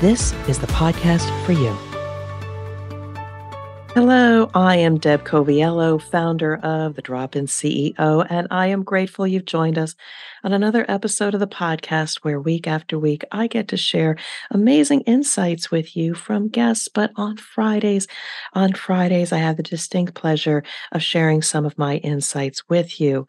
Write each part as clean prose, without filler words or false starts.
this is the podcast for you. Hello, I am Deb Coviello, founder of The Drop-In CEO, and I am grateful you've joined us on another episode of the podcast where week after week, I get to share amazing insights with you from guests. But on Fridays, I have the distinct pleasure of sharing some of my insights with you.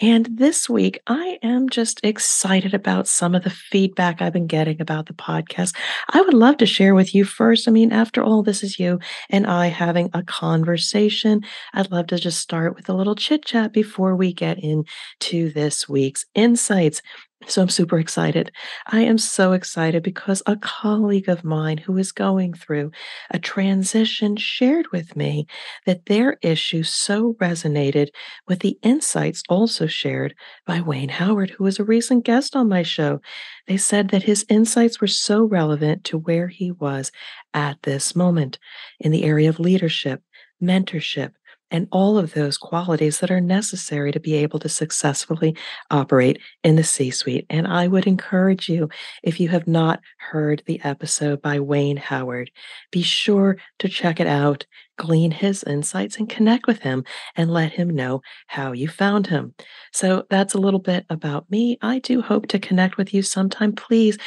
And this week, I am just excited about some of the feedback I've been getting about the podcast. I would love to share with you first. I mean, after all, this is you and I having a conversation. I'd love to just start with a little chit chat before we get into this week's insights. So I'm super excited. I am so excited because a colleague of mine who is going through a transition shared with me that their issue so resonated with the insights also shared by Wayne Howard, who was a recent guest on my show. They said that his insights were so relevant to where he was at this moment in the area of leadership, mentorship, and all of those qualities that are necessary to be able to successfully operate in the C-suite. And I would encourage you, if you have not heard the episode by Wayne Howard, be sure to check it out, glean his insights, and connect with him and let him know how you found him. So that's a little bit about me. I do hope to connect with you sometime. Please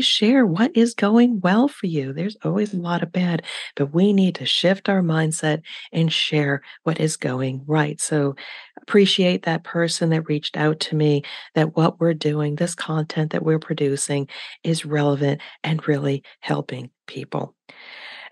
share what is going well for you. There's always a lot of bad, but we need to shift our mindset and share what is going right. So appreciate that person that reached out to me, that what we're doing, this content that we're producing is relevant and really helping people.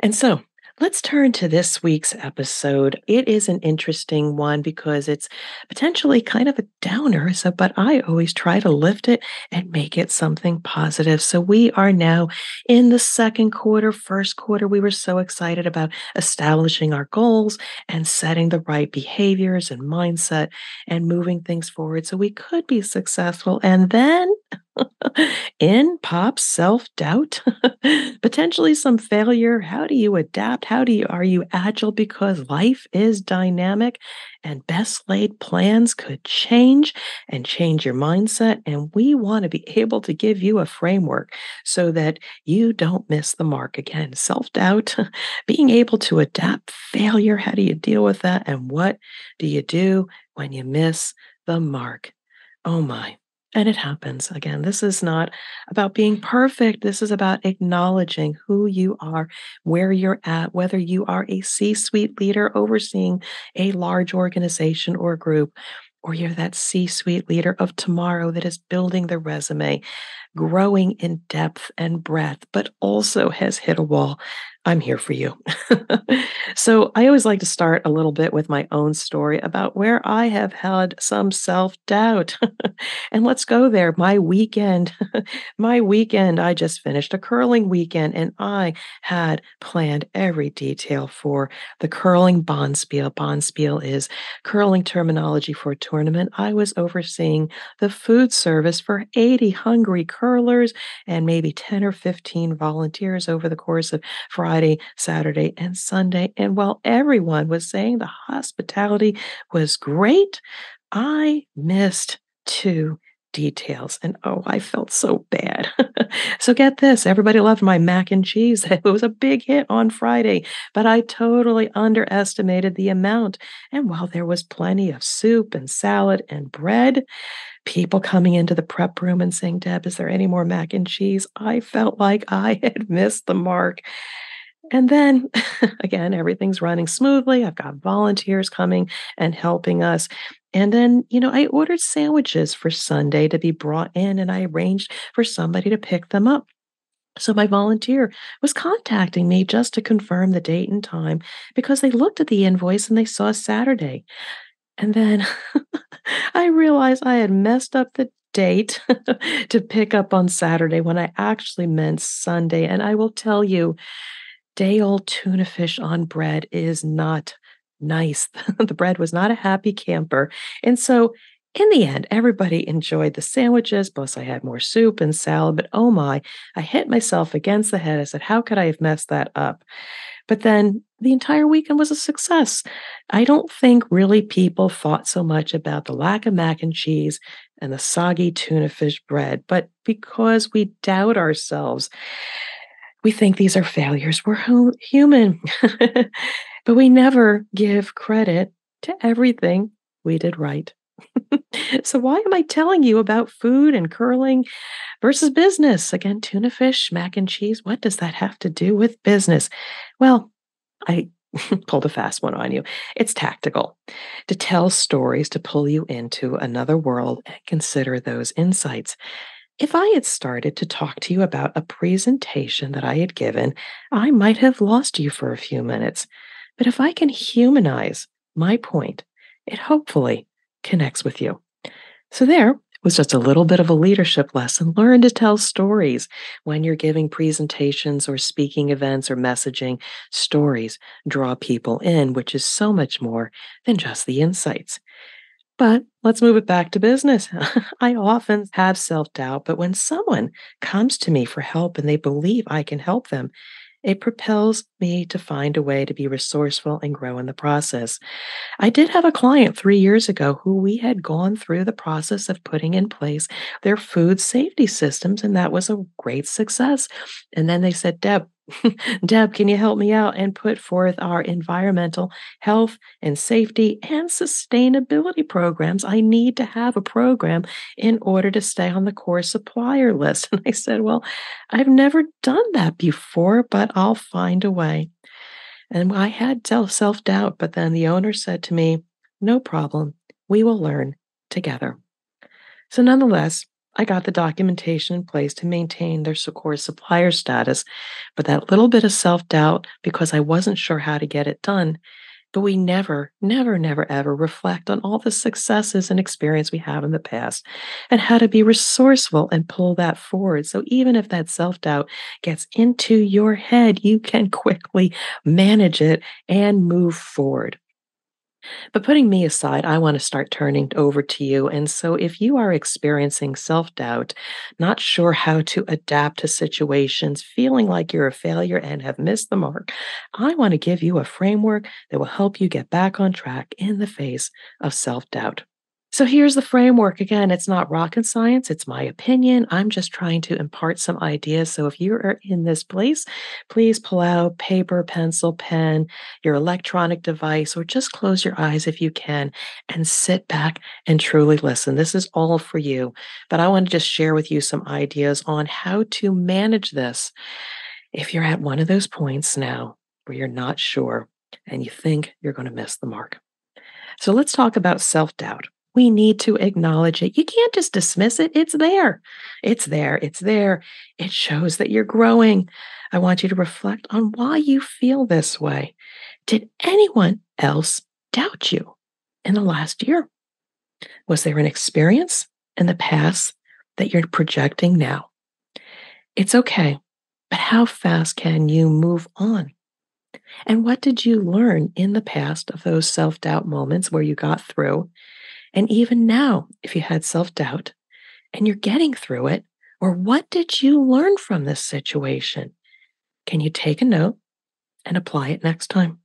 And so let's turn to this week's episode. It is an interesting one because it's potentially kind of a downer, but I always try to lift it and make it something positive. So we are now in the second quarter. First quarter, we were so excited about establishing our goals and setting the right behaviors and mindset and moving things forward so we could be successful. And then in pops self-doubt, potentially some failure. How do you adapt? Are you agile? Because life is dynamic and best laid plans could change and change your mindset. And we want to be able to give you a framework so that you don't miss the mark. Again, self-doubt, being able to adapt, failure. How do you deal with that? And what do you do when you miss the mark? Oh my. And it happens. Again, this is not about being perfect. This is about acknowledging who you are, where you're at, whether you are a C-suite leader overseeing a large organization or group, or you're that C-suite leader of tomorrow that is building their resume, growing in depth and breadth, but also has hit a wall. I'm here for you. So I always like to start a little bit with my own story about where I have had some self-doubt. And let's go there. My weekend, I just finished a curling weekend and I had planned every detail for the curling bonspiel. Bonspiel is curling terminology for a tournament. I was overseeing the food service for 80 hungry curlers and maybe 10 or 15 volunteers over the course of Friday, Saturday, and Sunday. And while everyone was saying the hospitality was great, I missed two details. And oh, I felt so bad. So get this, everybody loved my mac and cheese. It was a big hit on Friday, but I totally underestimated the amount. And while there was plenty of soup and salad and bread, people coming into the prep room and saying, Deb, is there any more mac and cheese? I felt like I had missed the mark. And then, again, everything's running smoothly. I've got volunteers coming and helping us. And then, I ordered sandwiches for Sunday to be brought in, and I arranged for somebody to pick them up. So my volunteer was contacting me just to confirm the date and time because they looked at the invoice and they saw Saturday. And then I realized I had messed up the date to pick up on Saturday when I actually meant Sunday. And I will tell you, day old tuna fish on bread is not nice. The bread was not a happy camper. And so in the end, everybody enjoyed the sandwiches. Plus, I had more soup and salad. But oh my, I hit myself against the head. I said, how could I have messed that up? But then the entire weekend was a success. I don't think really people thought so much about the lack of mac and cheese and the soggy tuna fish bread. But because we doubt ourselves, we think these are failures. We're human. But we never give credit to everything we did right. So why am I telling you about food and curling versus business? Again, tuna fish, mac and cheese. What does that have to do with business? Well, I pulled a fast one on you. It's tactical to tell stories to pull you into another world and consider those insights. If I had started to talk to you about a presentation that I had given, I might have lost you for a few minutes. But if I can humanize my point, it hopefully connects with you. So there was just a little bit of a leadership lesson. Learn to tell stories when you're giving presentations or speaking events or messaging. Stories draw people in, which is so much more than just the insights. But let's move it back to business. I often have self-doubt, but when someone comes to me for help and they believe I can help them, it propels me to find a way to be resourceful and grow in the process. I did have a client 3 years ago who we had gone through the process of putting in place their food safety systems, and that was a great success. And then they said, Deb, can you help me out and put forth our environmental health and safety and sustainability programs? I need to have a program in order to stay on the core supplier list. And I said, well, I've never done that before, but I'll find a way. And I had self-doubt, but then the owner said to me, no problem. We will learn together. So nonetheless, I got the documentation in place to maintain their SACOR supplier status, but that little bit of self-doubt because I wasn't sure how to get it done. But we never, ever reflect on all the successes and experience we have in the past and how to be resourceful and pull that forward. So even if that self-doubt gets into your head, you can quickly manage it and move forward. But putting me aside, I want to start turning over to you. And so if you are experiencing self-doubt, not sure how to adapt to situations, feeling like you're a failure and have missed the mark, I want to give you a framework that will help you get back on track in the face of self-doubt. So here's the framework. Again, it's not rocket science. It's my opinion. I'm just trying to impart some ideas. So if you are in this place, please pull out paper, pencil, pen, your electronic device, or just close your eyes if you can and sit back and truly listen. This is all for you. But I want to just share with you some ideas on how to manage this. If you're at one of those points now where you're not sure and you think you're going to miss the mark. So let's talk about self-doubt. We need to acknowledge it. You can't just dismiss it. It's there. It shows that you're growing. I want you to reflect on why you feel this way. Did anyone else doubt you in the last year? Was there an experience in the past that you're projecting now? It's okay, but how fast can you move on? And what did you learn in the past of those self-doubt moments where you got through? And even now, if you had self-doubt and you're getting through it, or what did you learn from this situation? Can you take a note and apply it next time?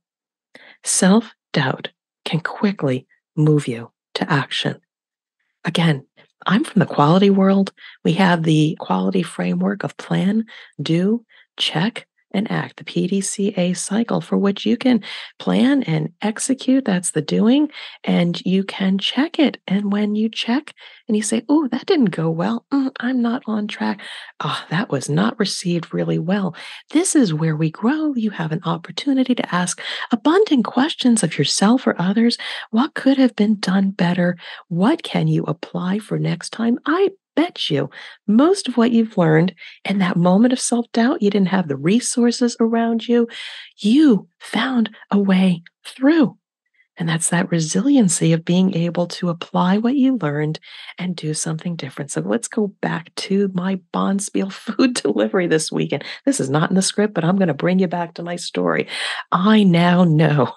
Self-doubt can quickly move you to action. Again, I'm from the quality world. We have the quality framework of plan, do, check, and act, the PDCA cycle, for which you can plan and execute. That's the doing. And you can check it. And when you check and you say, oh, that didn't go well. I'm not on track. Oh, that was not received really well. This is where we grow. You have an opportunity to ask abundant questions of yourself or others. What could have been done better? What can you apply for next time? I bet you most of what you've learned in that moment of self-doubt, you didn't have the resources around you. You found a way through. And that's that resiliency of being able to apply what you learned and do something different. So let's go back to my Bonspiel food delivery this weekend. This is not in the script, but I'm going to bring you back to my story. I now know.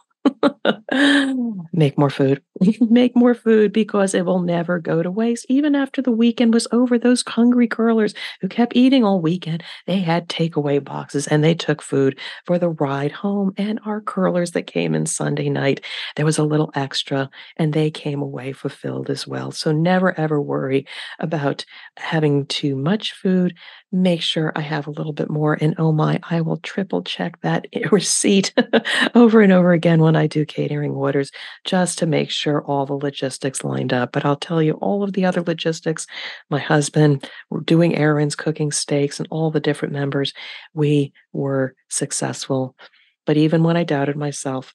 Make more food. Make more food because it will never go to waste. Even after the weekend was over, those hungry curlers who kept eating all weekend, they had takeaway boxes and they took food for the ride home. And our curlers that came in Sunday night, there was a little extra and they came away fulfilled as well. So never, ever worry about having too much food. Make sure I have a little bit more. And oh my, I will triple check that receipt over and over again when I do catering orders, just to make sure all the logistics lined up. But I'll tell you all of the other logistics, my husband, we're doing errands, cooking steaks, and all the different members, we were successful. But even when I doubted myself,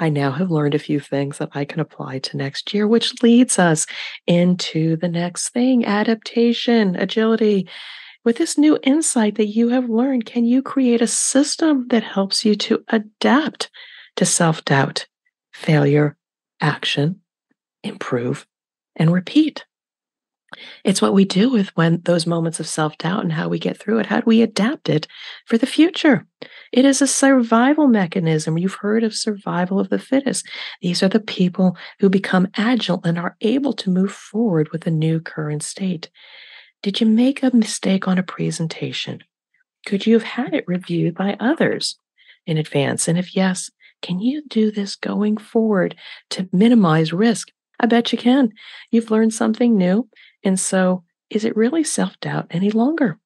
I now have learned a few things that I can apply to next year, which leads us into the next thing, adaptation, agility. With this new insight that you have learned, can you create a system that helps you to adapt to self-doubt, failure, action, improve, and repeat? It's what we do with when those moments of self-doubt and how we get through it, how do we adapt it for the future? It is a survival mechanism. You've heard of survival of the fittest. These are the people who become agile and are able to move forward with a new current state. Did you make a mistake on a presentation? Could you have had it reviewed by others in advance? And if yes, can you do this going forward to minimize risk? I bet you can. You've learned something new. And so is it really self-doubt any longer?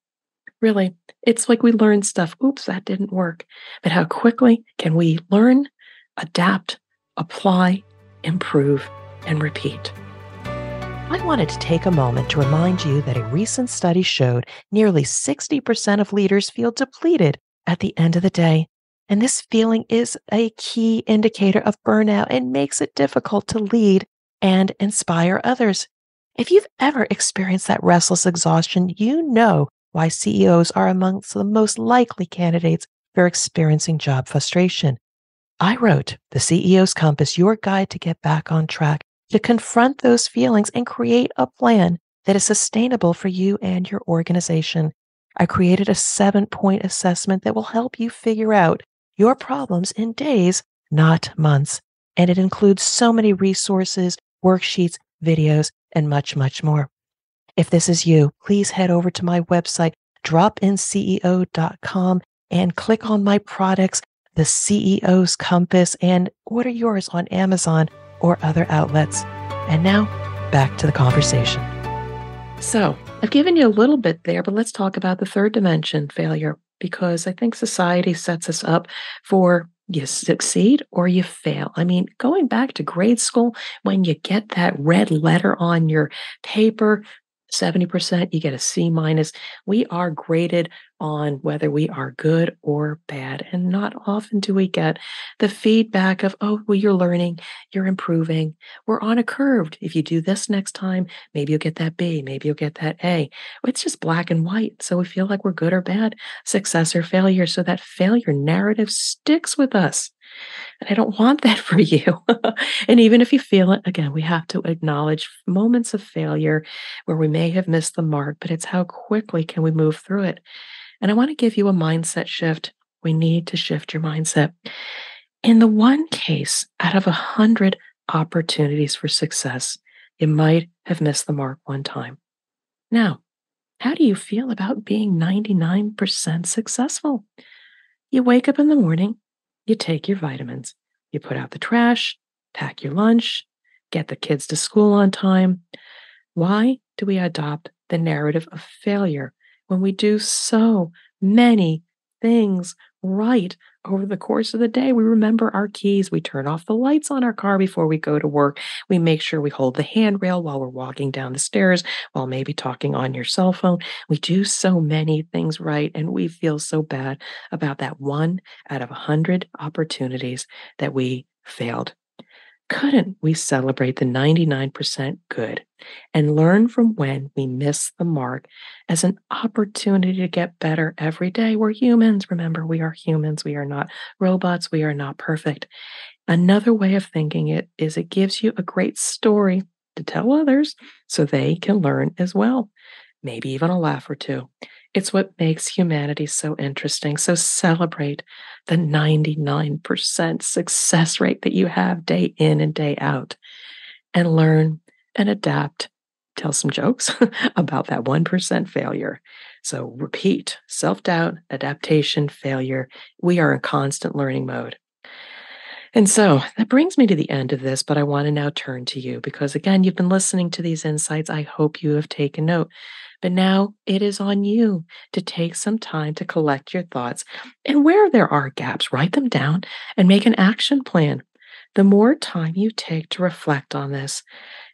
Really, it's like we learn stuff. Oops, that didn't work. But how quickly can we learn, adapt, apply, improve, and repeat? I wanted to take a moment to remind you that a recent study showed nearly 60% of leaders feel depleted at the end of the day. And this feeling is a key indicator of burnout and makes it difficult to lead and inspire others. If you've ever experienced that restless exhaustion, you know why CEOs are amongst the most likely candidates for experiencing job frustration. I wrote The CEO's Compass, your guide to get back on track, to confront those feelings and create a plan that is sustainable for you and your organization. I created a 7-point assessment that will help you figure out your problems in days, not months. And it includes so many resources, worksheets, videos, and much, much more. If this is you, please head over to my website, dropinceo.com, and click on my products, The CEO's Compass, and order yours on Amazon or other outlets. And now, back to the conversation. So, I've given you a little bit there, but let's talk about the third dimension, failure, because I think society sets us up for you succeed or you fail. I mean, going back to grade school, when you get that red letter on your paper, 70%, you get a C-. We are graded on whether we are good or bad. And not often do we get the feedback of, oh, well, you're learning, you're improving. We're on a curve. If you do this next time, maybe you'll get that B, maybe you'll get that A. It's just black and white. So we feel like we're good or bad, success or failure. So that failure narrative sticks with us. And I don't want that for you. And even if you feel it, again, we have to acknowledge moments of failure where we may have missed the mark, but it's how quickly can we move through it. And I want to give you a mindset shift. We need to shift your mindset. In the one case out of 100 opportunities for success, you might have missed the mark one time. Now, how do you feel about being 99% successful? You wake up in the morning, you take your vitamins, you put out the trash, pack your lunch, get the kids to school on time. Why do we adopt the narrative of failure when we do so many things right over the course of the day? We remember our keys. We turn off the lights on our car before we go to work. We make sure we hold the handrail while we're walking down the stairs, while maybe talking on your cell phone. We do so many things right, and we feel so bad about that 1 out of 100 opportunities that we failed. couldn't we celebrate the 99% good and learn from when we miss the mark as an opportunity to get better every day? We're humans. Remember, we are humans. We are not robots. We are not perfect. Another way of thinking it is it gives you a great story to tell others so they can learn as well. Maybe even a laugh or two. It's what makes humanity so interesting. So celebrate the 99% success rate that you have day in and day out, and learn and adapt. Tell some jokes about that 1% failure. So repeat, self-doubt, adaptation, failure. We are in constant learning mode. And so that brings me to the end of this, but I want to now turn to you because, again, you've been listening to these insights. I hope you have taken note. But now it is on you to take some time to collect your thoughts. And where there are gaps, write them down and make an action plan. The more time you take to reflect on this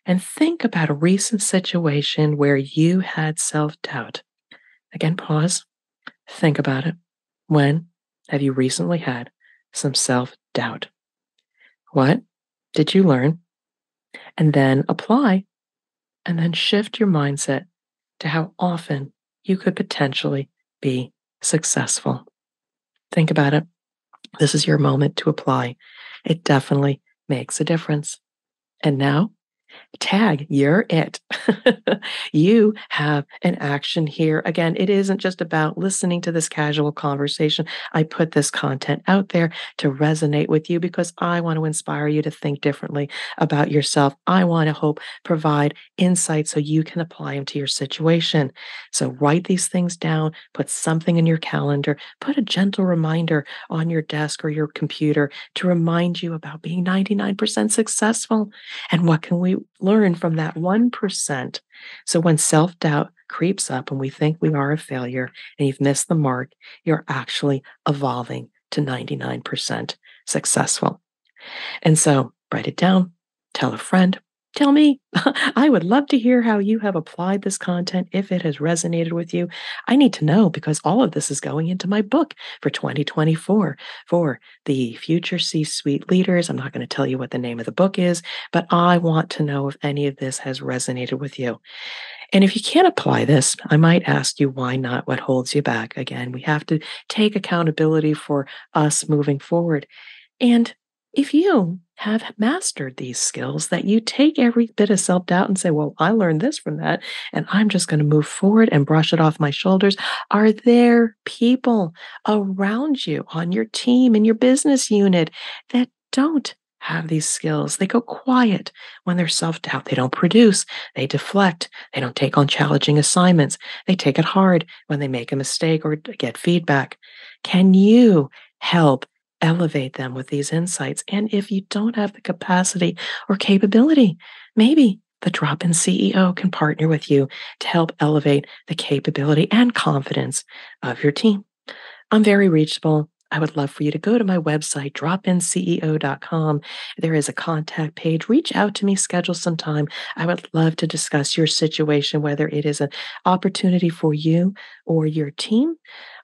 and think about a recent situation where you had self-doubt. Again, pause. Think about it. When have you recently had some self-doubt? What did you learn? And then apply, and then shift your mindset to how often you could potentially be successful. Think about it. This is your moment to apply. It definitely makes a difference. And now, tag, you're it. You have an action here. Again, it isn't just about listening to this casual conversation. I put this content out there to resonate with you because I want to inspire you to think differently about yourself. I want to provide insight so you can apply them to your situation. So write these things down, put something in your calendar, put a gentle reminder on your desk or your computer to remind you about being 99% successful. And what can we learn from that 1%? So when self-doubt creeps up and we think we are a failure and you've missed the mark, you're actually evolving to 99% successful. And so write it down, tell a friend, tell me. I would love to hear how you have applied this content if it has resonated with you. I need to know because all of this is going into my book for 2024 for the future C-suite leaders. I'm not going to tell you what the name of the book is, but I want to know if any of this has resonated with you. And if you can't apply this, I might ask you why not? What holds you back? Again, we have to take accountability for us moving forward. And if you have mastered these skills, that you take every bit of self-doubt and say, well, I learned this from that, and I'm just going to move forward and brush it off my shoulders. Are there people around you on your team, in your business unit, that don't have these skills? They go quiet when they're self-doubt. They don't produce. They deflect. They don't take on challenging assignments. They take it hard when they make a mistake or get feedback. Can you help elevate them with these insights? And if you don't have the capacity or capability, maybe the Drop-In CEO can partner with you to help elevate the capability and confidence of your team. I'm very reachable. I would love for you to go to my website, dropinceo.com. There is a contact page. Reach out to me, schedule some time. I would love to discuss your situation, whether it is an opportunity for you or your team.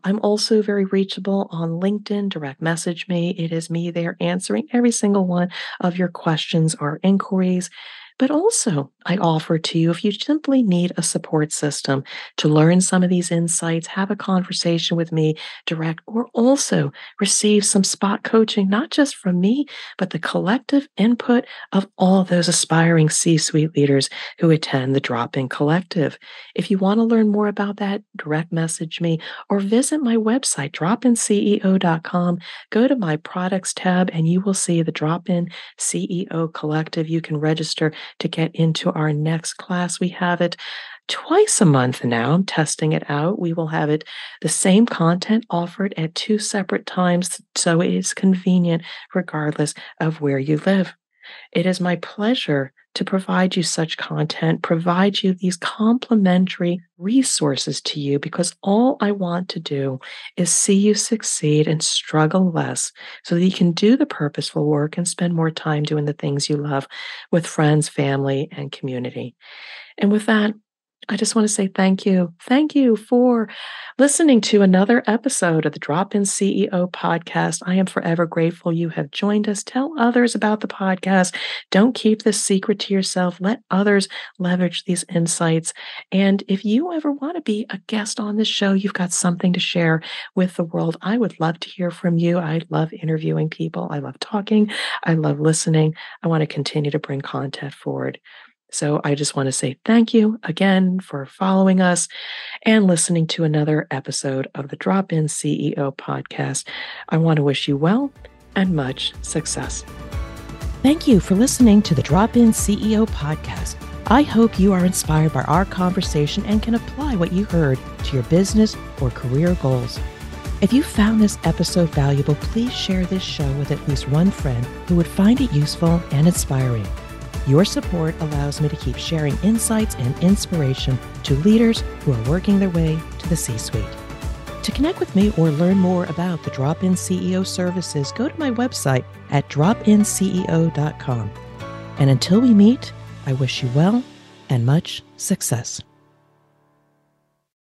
I'm also very reachable on LinkedIn. Direct message me. It is me there answering every single one of your questions or inquiries. But also, I offer to you, if you simply need a support system to learn some of these insights, have a conversation with me direct, or also receive some spot coaching, not just from me, but the collective input of all those aspiring C-suite leaders who attend the Drop-In Collective. If you want to learn more about that, direct message me or visit my website, dropinceo.com. Go to my products tab and you will see the Drop-In CEO Collective. You can register to get into our next class. We have it twice a month now. I'm testing it out. We will have it the same content offered at 2 separate times, so it is convenient regardless of where you live. It is my pleasure to provide you such content, provide you these complimentary resources to you, because all I want to do is see you succeed and struggle less so that you can do the purposeful work and spend more time doing the things you love with friends, family, and community. And with that, I just want to say thank you. Thank you for listening to another episode of the Drop-In CEO podcast. I am forever grateful you have joined us. Tell others about the podcast. Don't keep this secret to yourself. Let others leverage these insights. And if you ever want to be a guest on this show, you've got something to share with the world. I would love to hear from you. I love interviewing people. I love talking. I love listening. I want to continue to bring content forward. So I just want to say thank you again for following us and listening to another episode of the Drop-In CEO podcast. I want to wish you well and much success. Thank you for listening to the Drop-In CEO podcast. I hope you are inspired by our conversation and can apply what you heard to your business or career goals. If you found this episode valuable, please share this show with at least one friend who would find it useful and inspiring. Your support allows me to keep sharing insights and inspiration to leaders who are working their way to the C-suite. To connect with me or learn more about the Drop-In CEO services, go to my website at dropinceo.com. And until we meet, I wish you well and much success.